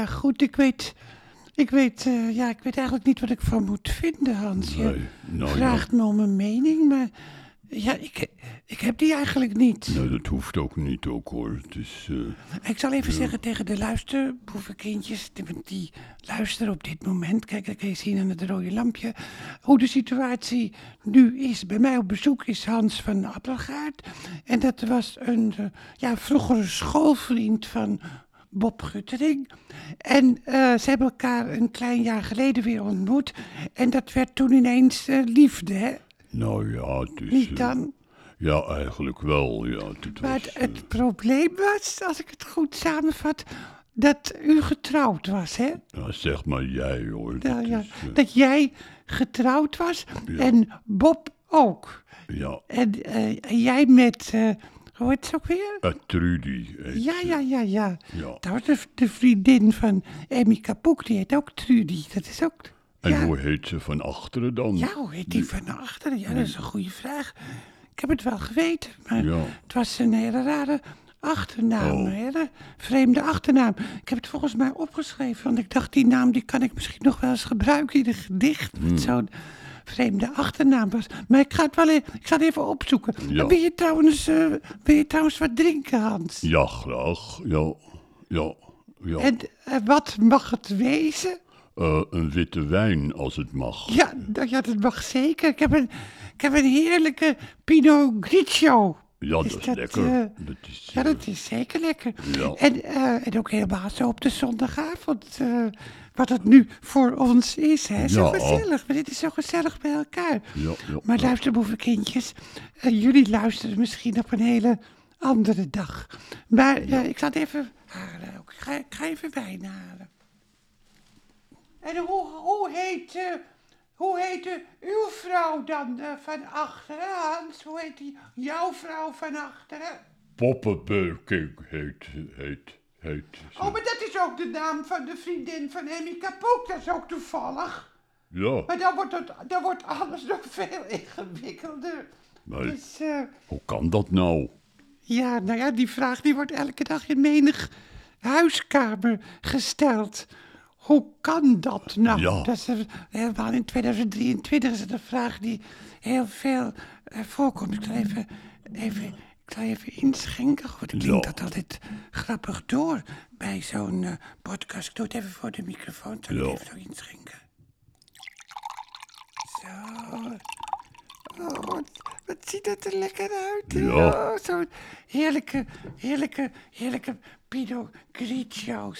ja, goed, ik weet eigenlijk niet wat ik van moet vinden, Hans. Je vraagt me om een mening, maar ja, ik heb die eigenlijk niet. Nee, dat hoeft ook niet ook, hoor. Het is, ik zal even zeggen tegen de luisterboevenkindjes, die luisteren op dit moment. Kijk, dat kan je zien aan het rode lampje. Hoe de situatie nu is. Bij mij op bezoek is Hans van Appelgaard. En dat was een vroegere schoolvriend van Bob Guttering. En ze hebben elkaar een klein jaar geleden weer ontmoet. En dat werd toen ineens liefde, hè? Nou ja, het is... Niet dan? Ja, eigenlijk wel, ja. Het probleem was, als ik het goed samenvat, dat u getrouwd was, hè? Ja, zeg maar jij, hoor. Nou, dat jij getrouwd was en Bob ook. Ja. En jij met... hoe heet ze ook weer? Trudy. Ja. Dat was de vriendin van Emmy Kapoek, die heet ook Trudy. Dat is ook... En hoe heet ze van achteren dan? Ja, hoe heet die van achteren? Ja, dat is een goede vraag. Ik heb het wel geweten, maar het was een hele rare achternaam. Een hele vreemde achternaam. Ik heb het volgens mij opgeschreven, want ik dacht, die naam die kan ik misschien nog wel eens gebruiken in een gedicht. Zo'n vreemde achternaam was. Maar ik ga het even opzoeken. Ja. Wil je trouwens wat drinken, Hans? Ja, graag. Ja. En wat mag het wezen? Een witte wijn, als het mag. Ja, dat mag zeker. Ik heb een heerlijke Pinot Grigio. Ja, dat is lekker. Dat is zeker lekker. Ja. En ook helemaal zo op de zondagavond. Wat het nu voor ons is. Hè? Zo gezellig. Maar dit is zo gezellig bij elkaar. Ja, maar luister, boevenkindjes. Jullie luisteren misschien op een hele andere dag. Maar ik zal het even halen. Ik ga even wijn halen. En hoe heette uw vrouw dan van achteren, Hans? Hoe heet die jouw vrouw van achteren? Poppenburking heet ze. Oh, maar dat is ook de naam van de vriendin van Emmy Kapoek. Dat is ook toevallig. Ja. Maar dan wordt alles nog veel ingewikkelder. Nee. Dus, hoe kan dat nou? Ja, nou ja, die vraag die wordt elke dag in menig huiskamer gesteld. Hoe kan dat nou? Ja. Dat is helemaal in 2023 is het een vraag die heel veel voorkomt. Ik zal even inschenken. Goed, klinkt dat altijd grappig door bij zo'n podcast. Ik doe het even voor de microfoon. Zal ik even zo inschenken? Zo. Oh, wat ziet dat er lekker uit. Ja. Oh, zo'n heerlijke Pinot Grigio.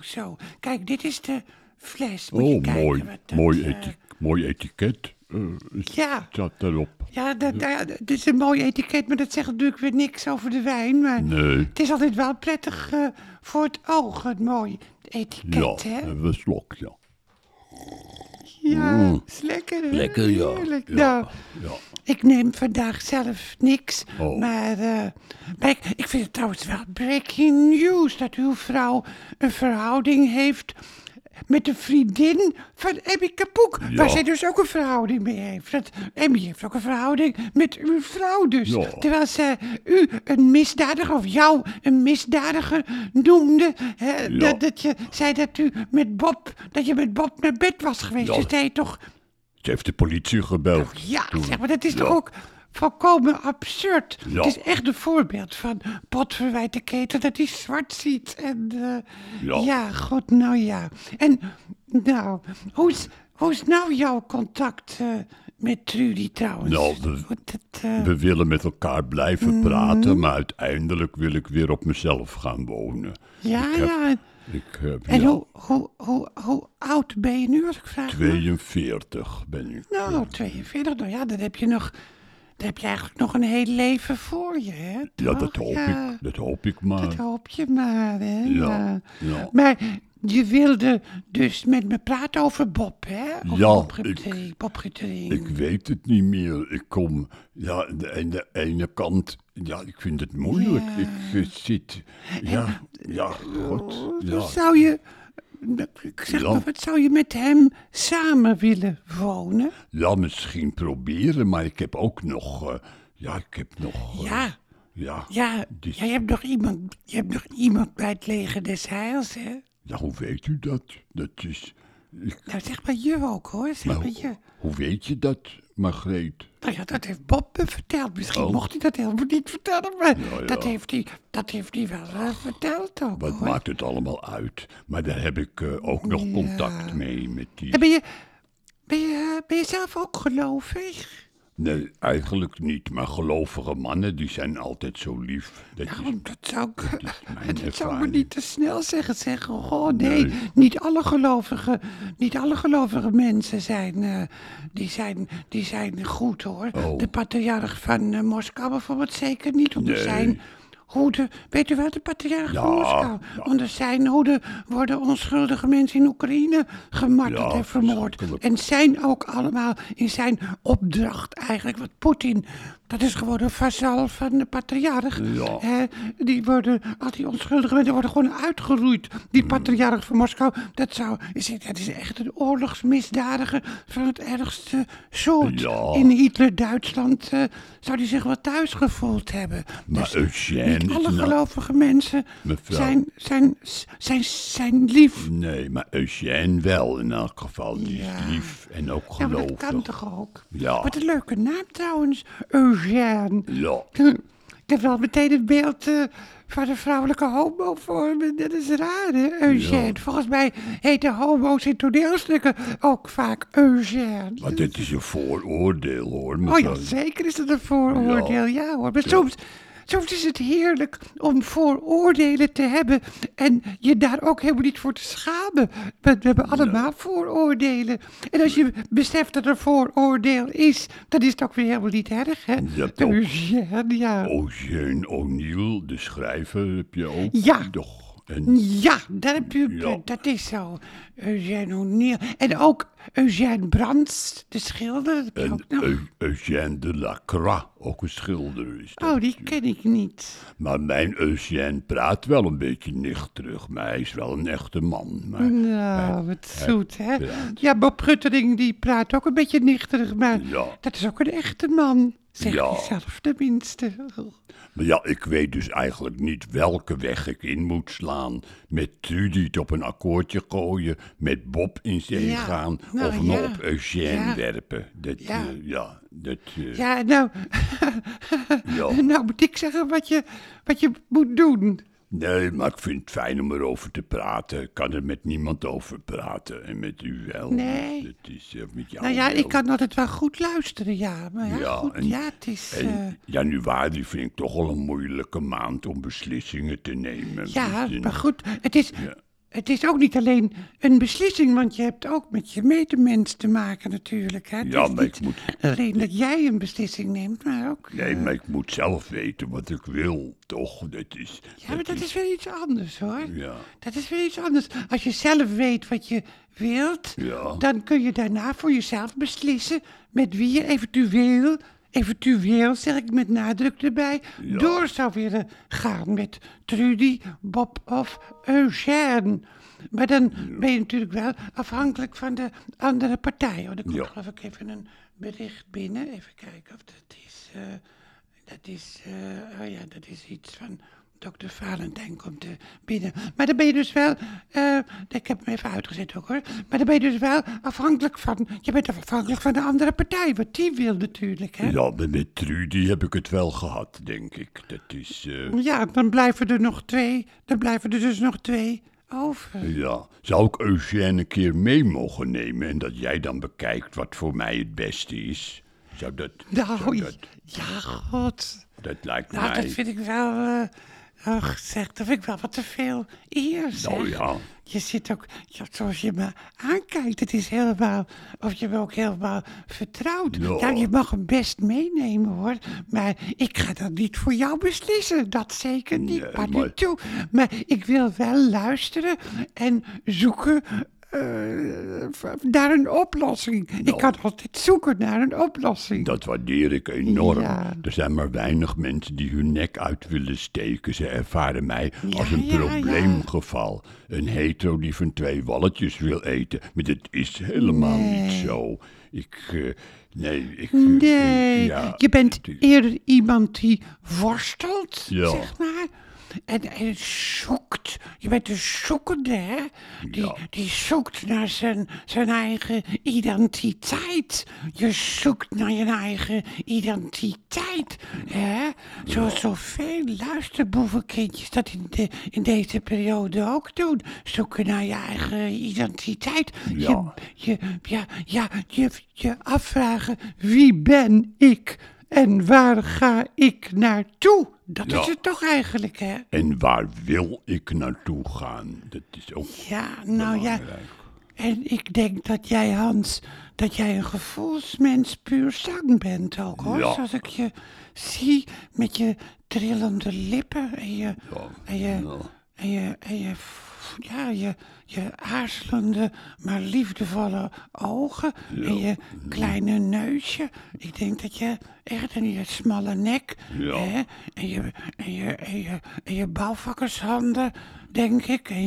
Zo. Kijk, dit is de fles. Moet je kijken, mooi etiket. Zat erop. Ja, dit is een mooi etiket, maar dat zegt natuurlijk weer niks over de wijn. Maar het is altijd wel prettig voor het oog, een mooi etiket. Ja, hè? Een slok, ja. Ja, is lekker, hè? Lekker, ja. Heerlijk. Nou, ik neem vandaag zelf niks, maar ik vind het trouwens wel breaking news dat uw vrouw een verhouding heeft met de vriendin van Emmy Kapoek, waar zij dus ook een verhouding mee heeft. Want Emmy heeft ook een verhouding met uw vrouw dus. Ja. Terwijl zij u een misdadiger, of jou een misdadiger noemde. Hè, dat je zei dat u met Bob, naar bed was geweest. Ja. Dus hij toch... Ze heeft de politie gebeld. Oh, ja, zeg maar, dat is toch ook... volkomen absurd. Ja. Het is echt een voorbeeld van potverwijte keten dat hij zwart ziet. En goed, nou ja. En nou, hoe is nou jouw contact met Trudy trouwens? Nou, we willen met elkaar blijven praten, maar uiteindelijk wil ik weer op mezelf gaan wonen. Hoe oud ben je nu, als ik vraag? 42 ben ik. Nou, 42, nou ja, dan heb je eigenlijk nog een heel leven voor je, hè? Toch? Ja, dat hoop ik maar. Dat hoop je maar, hè? Ja. Maar je wilde dus met me praten over Bob, hè? Of Bob Rittering. Ik weet het niet meer. Ik kom... Ja, aan de ene kant... Ja, ik vind het moeilijk. Ja. Ik zit... Wat zou je met hem samen willen wonen? Ja, misschien proberen, maar ik heb ook nog... je hebt nog iemand bij het Leger des Heils, hè? Nou, hoe weet u dat? Dat is... Nou, zeg maar je ook, hoor. Zeg maar je. Hoe weet je dat, Margreet? Nou ja, dat heeft Bob me verteld. Misschien mocht hij dat helemaal niet vertellen, maar ja. Dat heeft hij wel verteld ook, Wat hoor. Maakt het allemaal uit? Maar daar heb ik ook nog contact mee met die... Ben je zelf ook gelovig? Nee, eigenlijk niet. Maar gelovige mannen, die zijn altijd zo lief. Dat zou me niet te snel zeggen. Goh, nee. Niet alle gelovige mensen zijn... Die zijn goed, hoor. Oh. De patriarch van Moskou bijvoorbeeld zeker niet. Weet u wel, de patriarch van Moskou? Ja. Onder zijn hoede worden onschuldige mensen in Oekraïne gemarteld en vermoord. En zijn ook allemaal in zijn opdracht eigenlijk. Want Poetin, dat is gewoon een vazal van de patriarch. Ja. Al die onschuldige mensen worden gewoon uitgeroeid. Die patriarch van Moskou, dat is echt een oorlogsmisdadiger van het ergste soort. Ja. In Hitler-Duitsland zou die zich wel thuis gevoeld hebben. Maar Eugène... Niet alle gelovige mensen zijn lief. Nee, maar Eugène wel in elk geval. Die is lief en ook gelovig. Ja, maar dat kan toch ook? Ja. Wat een leuke naam trouwens, Eugène. Ja. Ik heb wel meteen het beeld van een vrouwelijke homo voor me. Dat is raar, hè, Eugène. Ja. Volgens mij heten homo's in toneelstukken ook vaak Eugène. Maar dit is een vooroordeel, hoor. Oh ja, zeker is dat een vooroordeel. Ja hoor, maar soms is het heerlijk om vooroordelen te hebben en je daar ook helemaal niet voor te schamen. We hebben allemaal vooroordelen. En als je beseft dat er vooroordeel is, dan is het ook weer helemaal niet erg, hè? Ja. Eugène O'Neill, de schrijver, heb je ook. Ja. Dat is zo. Eugène O'Neill. En ook Eugène Brands, de schilder. En Eugène Delacroix, ook een schilder. Is dat die ken ik niet. Maar mijn Eugène praat wel een beetje nichterig. Maar hij is wel een echte man. Maar wat zoet, hè? Ja, Bob Guttering, die praat ook een beetje nichterig. Maar dat is ook een echte man. Zeg je zelf tenminste. Maar ja, ik weet dus eigenlijk niet welke weg ik in moet slaan. Met Judith op een akkoordje gooien, met Bob in zee gaan... of me op Eugène werpen. Nou moet ik zeggen wat je moet doen. Nee, maar ik vind het fijn om erover te praten. Ik kan er met niemand over praten. En met u wel. Nee. Dat is, met jou ik kan altijd wel goed luisteren, maar goed. Het is... januari vind ik toch al een moeilijke maand om beslissingen te nemen. Ja, maar goed, het is... Ja. Het is ook niet alleen een beslissing, want je hebt ook met je medemens te maken natuurlijk. Hè? Alleen dat jij een beslissing neemt, maar ook... Nee, maar ik moet zelf weten wat ik wil, toch? Dat is weer iets anders, hoor. Ja. Dat is weer iets anders. Als je zelf weet wat je wilt, dan kun je daarna voor jezelf beslissen met wie je eventueel, zeg ik met nadruk erbij, door zou willen gaan met Trudy, Bob of Eugène. Maar dan ben je natuurlijk wel afhankelijk van de andere partij. Oh, er komt geloof ik even een bericht binnen. Even kijken of dat is... dat is iets van... Dr. Valentijn komt binnen. Maar dan ben je dus wel... ik heb hem even uitgezet ook, hoor. Maar dan ben je dus wel afhankelijk van... Je bent afhankelijk van de andere partij, wat die wil natuurlijk, hè? Ja, met Trudy heb ik het wel gehad, denk ik. Dat is... Ja, dan blijven er nog twee. Dan blijven er dus nog twee over. Ja, zou ik Eugène een keer mee mogen nemen... en dat jij dan bekijkt wat voor mij het beste is? God. Dat lijkt mij... Nou, dat vind ik wel... dat vind ik wel wat te veel eer, zeg. Nou ja. Je zit ook, zoals je me aankijkt, het is helemaal, of je me ook helemaal vertrouwt. Ja. Nou, je mag hem best meenemen, hoor. Maar ik ga dat niet voor jou beslissen, dat zeker niet. Nee, maar ik wil wel luisteren en zoeken... naar een oplossing. Ik kan altijd zoeken naar een oplossing. Dat waardeer ik enorm. Ja. Er zijn maar weinig mensen die hun nek uit willen steken. Ze ervaren mij als een probleemgeval. Ja. Een hetero die van twee walletjes wil eten. Maar dat is helemaal niet zo. Je bent eerder iemand die worstelt, zeg maar. En zoekt. zoekt. Je bent een zoekende, hè? Die zoekt naar zijn eigen identiteit. Je zoekt naar je eigen identiteit, hè? Zoals zoveel luisterboevenkindjes dat in deze periode ook doen. Zoeken naar je eigen identiteit. Ja. Je afvragen, wie ben ik? En waar ga ik naartoe? Dat is het toch eigenlijk, hè? En waar wil ik naartoe gaan? Dat is ook belangrijk. En ik denk dat jij, Hans, een gevoelsmens puur zang bent ook, hoor. Ja. Zoals ik je zie met je trillende lippen en je aarzelende, maar liefdevolle ogen en je kleine neusje. Ik denk dat je echt in je smalle nek hè, en je bouwvakkershanden, denk ik, en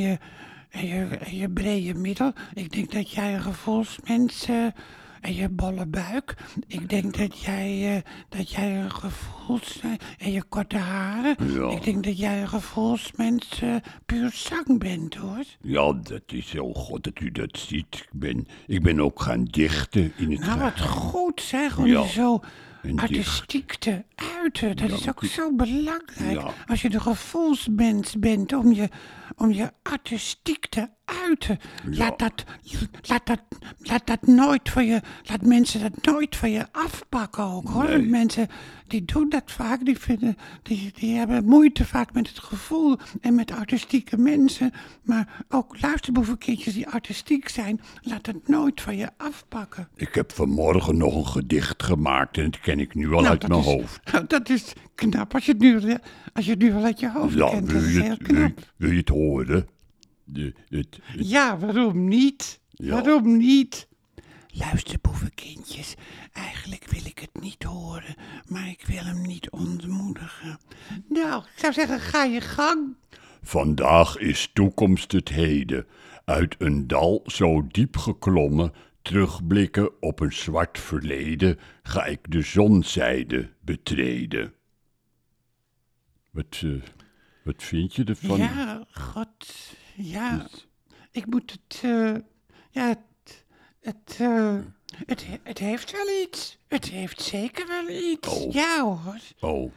je brede middel. Ik denk dat jij een gevoelsmens... en je bolle buik. Ik denk dat jij een gevoels... en je korte haren. Ja. Ik denk dat jij een gevoelsmens puur zang bent, hoor. Ja, dat is heel goed dat u dat ziet. Ik ben ook gaan dichten in het wat goed, zeg. Om je zo artistiek te uiten. Dat is ook zo belangrijk. Ja. Als je de gevoelsmens bent om je artistiek te uiten. Laat mensen dat nooit van je afpakken ook, hoor. Nee. Mensen die doen dat vaak, die hebben moeite vaak met het gevoel en met artistieke mensen. Maar ook luisterboevenkindjes die artistiek zijn, laat dat nooit van je afpakken. Ik heb vanmorgen nog een gedicht gemaakt en dat ken ik nu al uit mijn hoofd. Nou, dat is knap als je het nu al uit je hoofd kent. Dat is heel knap. Wil je het horen? Ja, waarom niet? Ja. Waarom niet? Luister, boevenkindjes, eigenlijk wil ik het niet horen, maar ik wil hem niet ontmoedigen. Nou, ik zou zeggen, ga je gang. Vandaag is toekomst het heden. Uit een dal zo diep geklommen, terugblikken op een zwart verleden, ga ik de zonzijde betreden. Wat vind je ervan? Ja, god, ja. Ik moet het, het heeft wel iets. Het heeft zeker wel iets. Oh. Ja, hoor. Oh.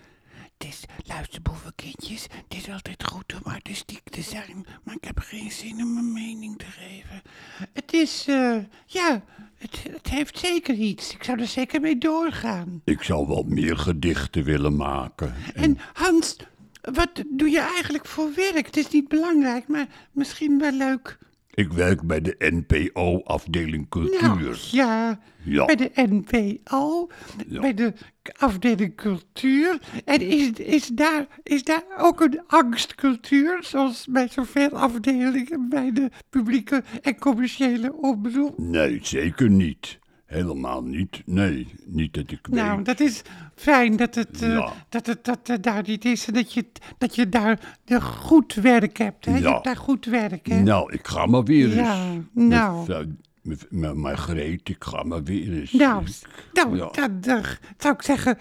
Luister, boevenkindjes, het is altijd goed om artistiek te zijn, maar ik heb geen zin om mijn mening te geven. Het is, het heeft zeker iets. Ik zou er zeker mee doorgaan. Ik zou wel meer gedichten willen maken. En Hans... wat doe je eigenlijk voor werk? Het is niet belangrijk, maar misschien wel leuk. Ik werk bij de NPO, afdeling cultuur. Nou, bij de NPO, bij de afdeling cultuur. En is daar ook een angstcultuur, zoals bij zoveel afdelingen bij de publieke en commerciële omroep? Nee, zeker niet. Helemaal niet. Nee, niet dat ik weet. Nou, dat is fijn dat het daar niet is en dat je daar goed werk hebt. Hè? Ja. Je hebt daar goed werk, hè? Nou, ik ga maar weer eens. Nou. Met Greet, ik ga maar weer eens. Dan zou ik zeggen,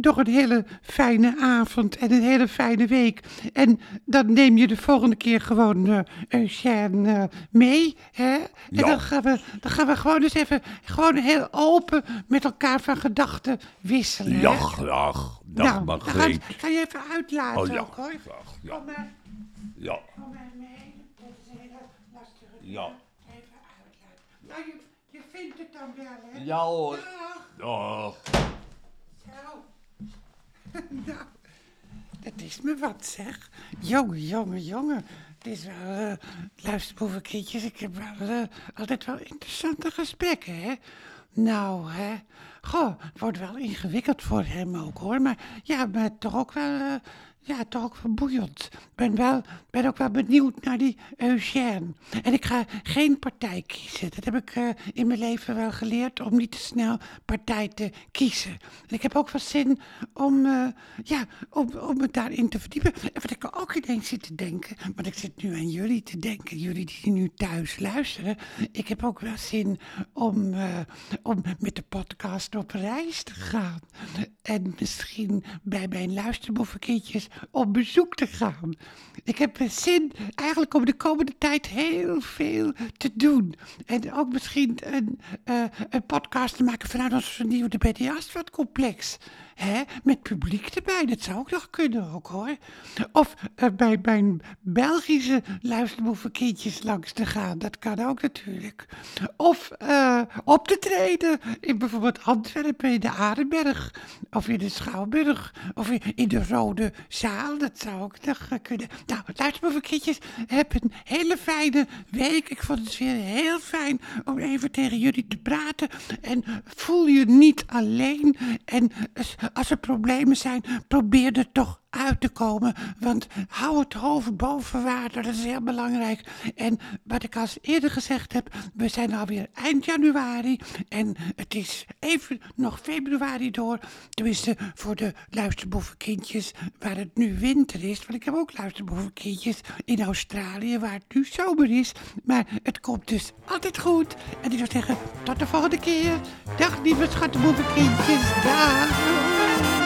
nog een hele fijne avond en een hele fijne week. En dan neem je de volgende keer gewoon Eugène mee, hè? En dan gaan we gewoon eens even heel open met elkaar van gedachten wisselen. Ja, graag. Dag, nou, maar Greet. Ga je even uitlaten ook, hoor. Graag, Kom maar mee. Dat is een hele lastige dag. Nou, je vindt het dan wel, hè? Ja, hoor. Dag. Zo. Nou, dat is me wat, zeg. Jongen. Het is wel, luisterboevenkindjes, ik heb wel altijd wel interessante gesprekken, hè? Nou, hè. Goh, het wordt wel ingewikkeld voor hem ook, hoor. Maar ja, toch ook wel... toch ook verboeiend. Ik ben ook wel benieuwd naar die Eugène. En ik ga geen partij kiezen. Dat heb ik in mijn leven wel geleerd, om niet te snel partij te kiezen. En ik heb ook wel zin om me daarin te verdiepen. En wat ik ook ineens zit te denken, want ik zit nu aan jullie te denken, jullie die nu thuis luisteren. Ik heb ook wel zin om met de podcast op reis te gaan. En misschien bij mijn luisterboevenkindjes om bezoek te gaan. Ik heb zin eigenlijk om de komende tijd heel veel te doen. En ook misschien een podcast te maken vanuit ons vernieuwde BDS-complex. Met publiek erbij, dat zou ook nog kunnen ook, hoor. Of bij mijn Belgische luisterboevenkindjes langs te gaan, dat kan ook natuurlijk. Of op te treden in bijvoorbeeld Antwerpen, in de Arenberg, of in de Schouwburg, of in de Rode Zaal, dat zou ook nog kunnen. Nou, luisterboevenkindjes, heb een hele fijne week. Ik vond het weer heel fijn om even tegen jullie te praten. En voel je niet alleen en... Als er problemen zijn, probeer er toch uit te komen. Want hou het hoofd boven water, dat is heel belangrijk. En wat ik al eerder gezegd heb, we zijn alweer eind januari. En het is even nog februari door. Tenminste, voor de luisterboevenkindjes waar het nu winter is. Want ik heb ook luisterboevenkindjes in Australië waar het nu zomer is. Maar het komt dus altijd goed. En ik zou zeggen, tot de volgende keer. Dag lieve schattenboevenkindjes. Dag.